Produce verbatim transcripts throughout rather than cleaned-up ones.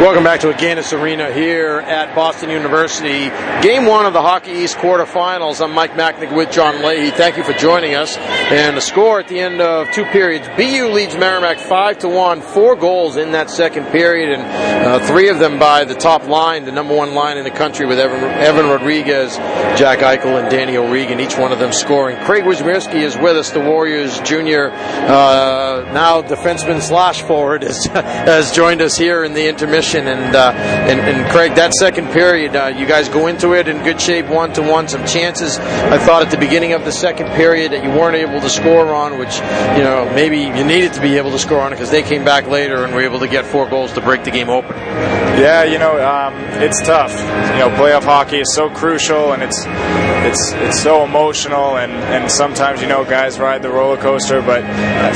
Welcome back to Aganis Arena here at Boston University. Game one of the Hockey East quarterfinals. I'm Mike McNich with John Leahy. Thank you for joining us. And the score at the end of two periods, B U leads Merrimack five to one, four goals in that second period, and uh, three of them by the top line, the number one line in the country with Evan, Evan Rodriguez, Jack Eichel, and Daniel Regan, each one of them scoring. Craig Wiesmierski is with us, the Warriors junior, uh, now defenseman slash forward, is, has joined us here in the intermission. And, uh, and and Craig, that second period, uh, you guys go into it in good shape, one to one. Some chances I thought at the beginning of the second period that you weren't able to score on, which, you know, maybe you needed to be able to score on it because they came back later and were able to get four goals to break the game open. Yeah, you know, um, it's tough. You know, playoff hockey is so crucial, and it's it's it's so emotional, and, and sometimes, you know, guys ride the roller coaster. But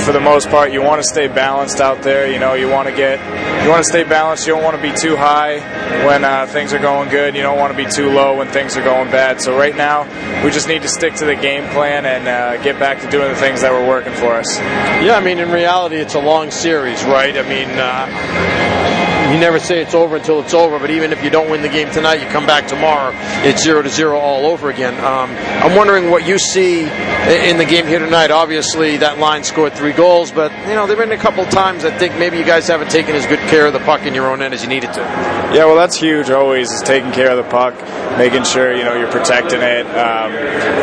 for the most part, you want to stay balanced out there. You know, you want to get you want to stay balanced. You don't want to be too high when uh, things are going good. You don't want to be too low when things are going bad. So right now, we just need to stick to the game plan and uh, get back to doing the things that were working for us. Yeah, I mean, in reality, it's a long series, right? I mean, uh, you never say it's over until it's over, but even if you don't win the game tonight, you come back tomorrow, it's zero to zero all over again. Um, I'm wondering what you see in the game here tonight. Obviously, that line scored three goals, but, you know, there have been a couple times I think maybe you guys haven't taken as good care of the puck in your own end as you needed to. Yeah, well, that's huge always, is taking care of the puck, making sure, you know, you're protecting it. Um,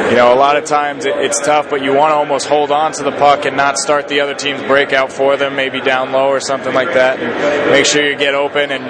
you know, a lot of times it, it's tough, but you want to almost hold on to the puck and not start the other team's breakout for them, maybe down low or something like that, and make sure you get open. And,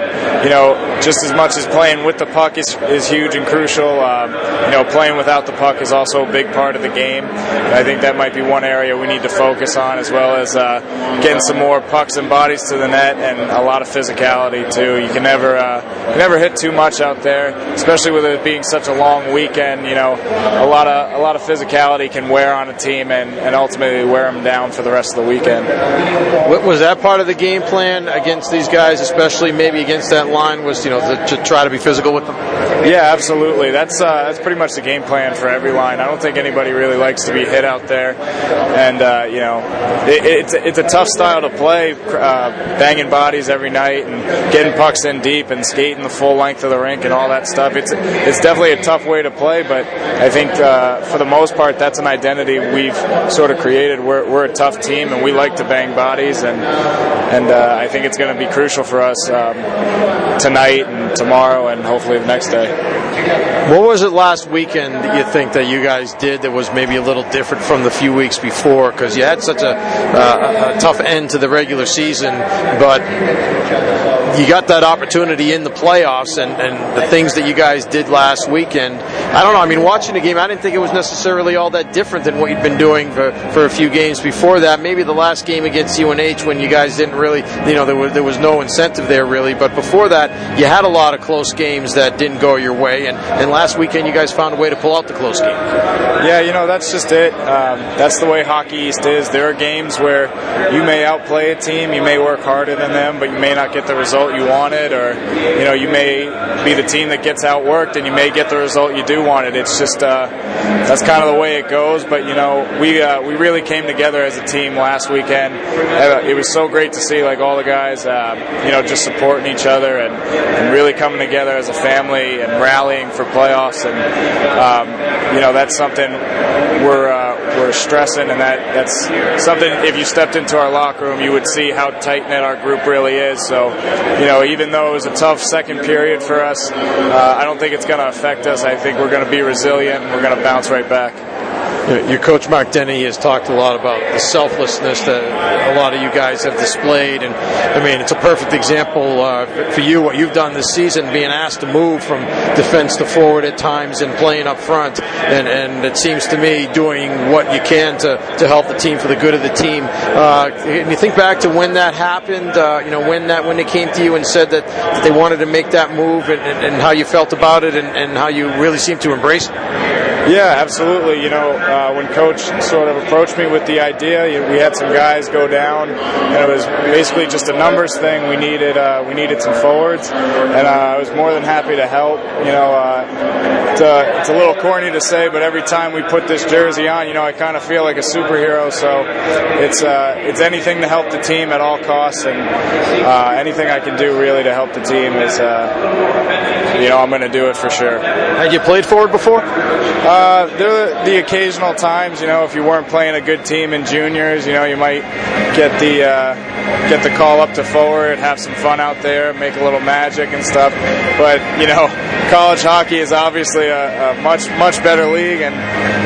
you know, just as much as playing with the puck is, is huge and crucial, um, you know, playing without the puck is also a big part of the game. And I think that might be one area we need to focus on, as well as uh, getting some more pucks and bodies to the net and a lot of physicality too. You can never, uh, you can never hit too much out there, especially with it being such a long weekend. You know, a lot of a lot of physicality can wear on a team and, and ultimately wear them down for the rest of the weekend. Was that part of the game plan against these guys, especially maybe against that line, was, you know, to, to try to be physical with them? Yeah, absolutely. That's uh, that's pretty much the game plan for every line. I don't think anybody really likes to be hit out there, and uh, you know, it, it's it's a tough style to play, uh, banging bodies every night and getting pucks in deep and skating the full length of the rink and all that stuff. It's it's definitely a tough way to play, but I think uh, for the most part that's an identity we've sort of created. We're we're a tough team and we like to bang bodies, and and uh, I think it's going to be crucial for us um, tonight and tomorrow and hopefully the next day. What was it last weekend that you think that you guys did that was maybe a little different from the few weeks before? Because you had such a, uh, a tough end to the regular season, but you got that opportunity in the playoffs, and, and the things that you guys did last weekend. I don't know, I mean, watching the game, I didn't think it was necessarily all that different than what you'd been doing for, for a few games before that. Maybe the last game against U N H when you guys didn't really, you know, there was, there was no incentive there really, but before that you had a lot of close games that didn't go your way, and, and last weekend you guys found a way to pull out the close game. Yeah, you know, that's just it. Um, that's the way Hockey East is. There are games where you may outplay a team, you may work harder than them, but you may not get the result you wanted, or, you know, you may be the team that gets outworked and you may get the result you do want it. It's just uh, that's kind of the way it goes. But, you know, we uh, we really came together as a team last weekend. It was so great to see, like, all the guys, uh, you know, just supporting each other and, and really coming together as a family and rallying for playoffs. And, um, you know, that's something we're uh, we're stressing, and that that's something, if you stepped into our locker room, you would see how tight-knit our group really is. So, you know, even though it was a tough second period for us, uh, I don't think it's going to affect us. I think we're going to be resilient, and we're going to bounce right back. Your coach, Mark Denny, has talked a lot about the selflessness that a lot of you guys have displayed. And, I mean, it's a perfect example uh, for you, what you've done this season, being asked to move from defense to forward at times and playing up front. And, and it seems to me doing what you can to, to help the team for the good of the team. Uh, and you think back to when that happened, uh, you know, when that when they came to you and said that, that they wanted to make that move, and, and, and how you felt about it, and, and how you really seemed to embrace it. Yeah, absolutely. You know, uh, when Coach sort of approached me with the idea, you know, we had some guys go down, and it was basically just a numbers thing. We needed uh, we needed some forwards, and uh, I was more than happy to help. You know, uh, it's, uh, it's a little corny to say, but every time we put this jersey on, you know, I kind of feel like a superhero. So it's uh, it's anything to help the team at all costs, and uh, anything I can do really to help the team is, uh, you know, I'm going to do it for sure. Had you played forward before? Uh, the, the occasional times, you know, if you weren't playing a good team in juniors, you know, you might get the uh, get the call up to forward, have some fun out there, make a little magic and stuff. But you know, college hockey is obviously a, a much much better league, and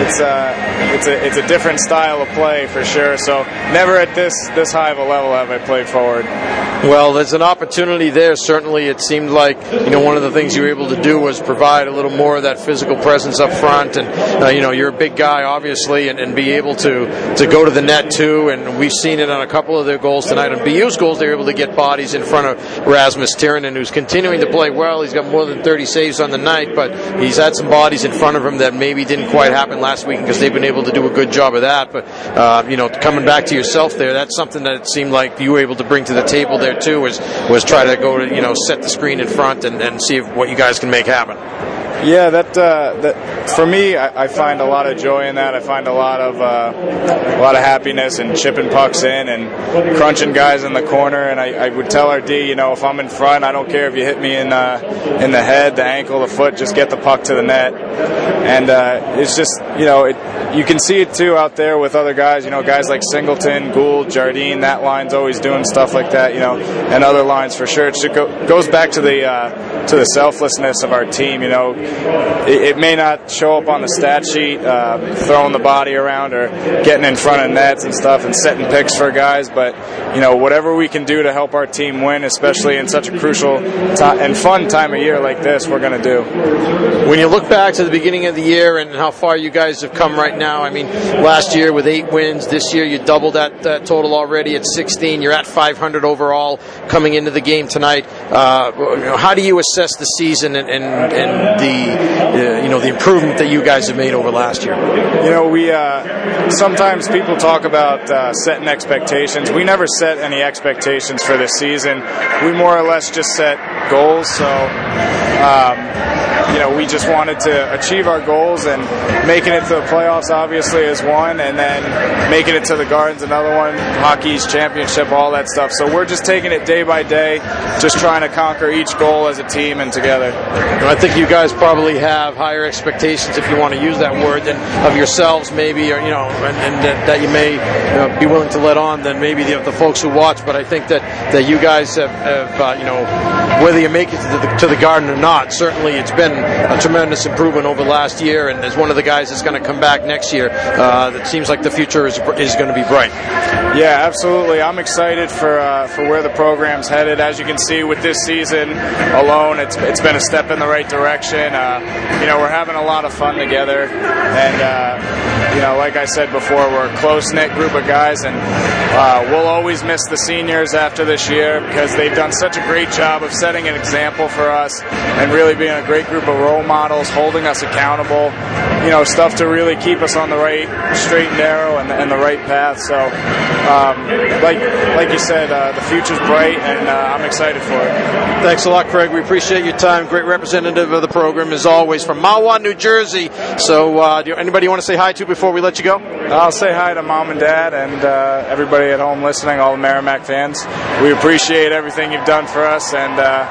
it's a it's a it's a different style of play for sure. So never at this this high of a level have I played forward. Well, there's an opportunity there. Certainly, it seemed like, you know, one of the things you were able to do was provide a little more of that physical presence up front, and uh, you know, you're a big guy, obviously, and, and be able to to go to the net too. And we've seen it on a couple of their goals tonight. On B U's goals, they were able to get bodies in front of Rasmus Tierenen, who's continuing to play well. He's got more than thirty saves on the night, but he's had some bodies in front of him that maybe didn't quite happen last week because they've been able to do a good job of that. But uh, you know, coming back to yourself there, that's something that it seemed like you were able to bring to the table there too. Was was try to go to, you know, set the screen in front and, and see if, what you guys can make happen. Yeah, that uh, that for me, I, I find a lot of joy in that. I find a lot of uh, a lot of happiness in chipping pucks in and crunching guys in the corner. And I, I would tell our D, you know, if I'm in front, I don't care if you hit me in uh, in the head, the ankle, the foot. Just get the puck to the net. And uh, it's just, you know, it, you can see it too out there with other guys. You know, guys like Singleton, Gould, Jardine. That line's always doing stuff like that. You know, and other lines for sure. It should go, goes back to the uh, to the selflessness of our team. You know. It may not show up on the stat sheet, uh, throwing the body around or getting in front of nets and stuff and setting picks for guys, but you know, whatever we can do to help our team win, especially in such a crucial time and fun time of year like this, we're going to do. When you look back to the beginning of the year and how far you guys have come right now, I mean, last year with eight wins, this year you doubled that, that total already at sixteen. You're at five hundred overall coming into the game tonight. Uh, you know, how do you assess the season and, and, and the Uh, you know, the improvement that you guys have made over last year? You know, we uh, sometimes people talk about uh, setting expectations. We never set any expectations for this season. We more or less just set goals. So, um, you know, we just wanted to achieve our goals, and making it to the playoffs obviously is one, and then making it to the Gardens another one, Hockey East Championship, all that stuff. So we're just taking it day by day, just trying to conquer each goal as a team and together. I think you guys probably have higher expectations, if you want to use that word, than of yourselves maybe, or you know, and, and that, that you may you know, be willing to let on than maybe the, the folks who watch. But I think that, that you guys have, have uh, you know, whether you make it to the, to the Garden or not, certainly it's been a tremendous improvement over last year. And as one of the guys that's going to come back next year, uh, it seems like the future is is going to be bright. Yeah, absolutely. I'm excited for uh, for where the program's headed. As you can see, with this season alone, it's it's been a step in the right direction. Uh, you know, we're having a lot of fun together, and uh, you know, like I said before, we're a close-knit group of guys, and uh, we'll always miss the seniors after this year because they've done such a great job of setting an example for us and really being a great group of role models, holding us accountable, you know, stuff to really keep us on the right straight and narrow and the, and the right path. So um, like like you said, uh, the future's bright, and uh, I'm excited for it. Thanks a lot, Craig. We appreciate your time. Great representative of the program, as always, from Mawana, New Jersey. So uh, do anybody you want to say hi to before we let you go? I'll say hi to Mom and Dad and uh, everybody at home listening, all the Merrimack fans. We appreciate everything you've done for us, and uh,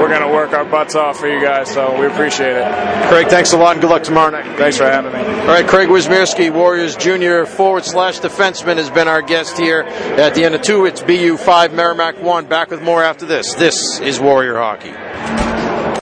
we're going to work our butts off for you guys, so we appreciate it. Craig, thanks a lot, and good luck tomorrow night. Thanks for having me. All right, Craig Wiesmierski, Warriors junior forward slash defenseman, has been our guest here at the end of two. It's B U five, Merrimack one. Back with more after this. This is Warrior Hockey.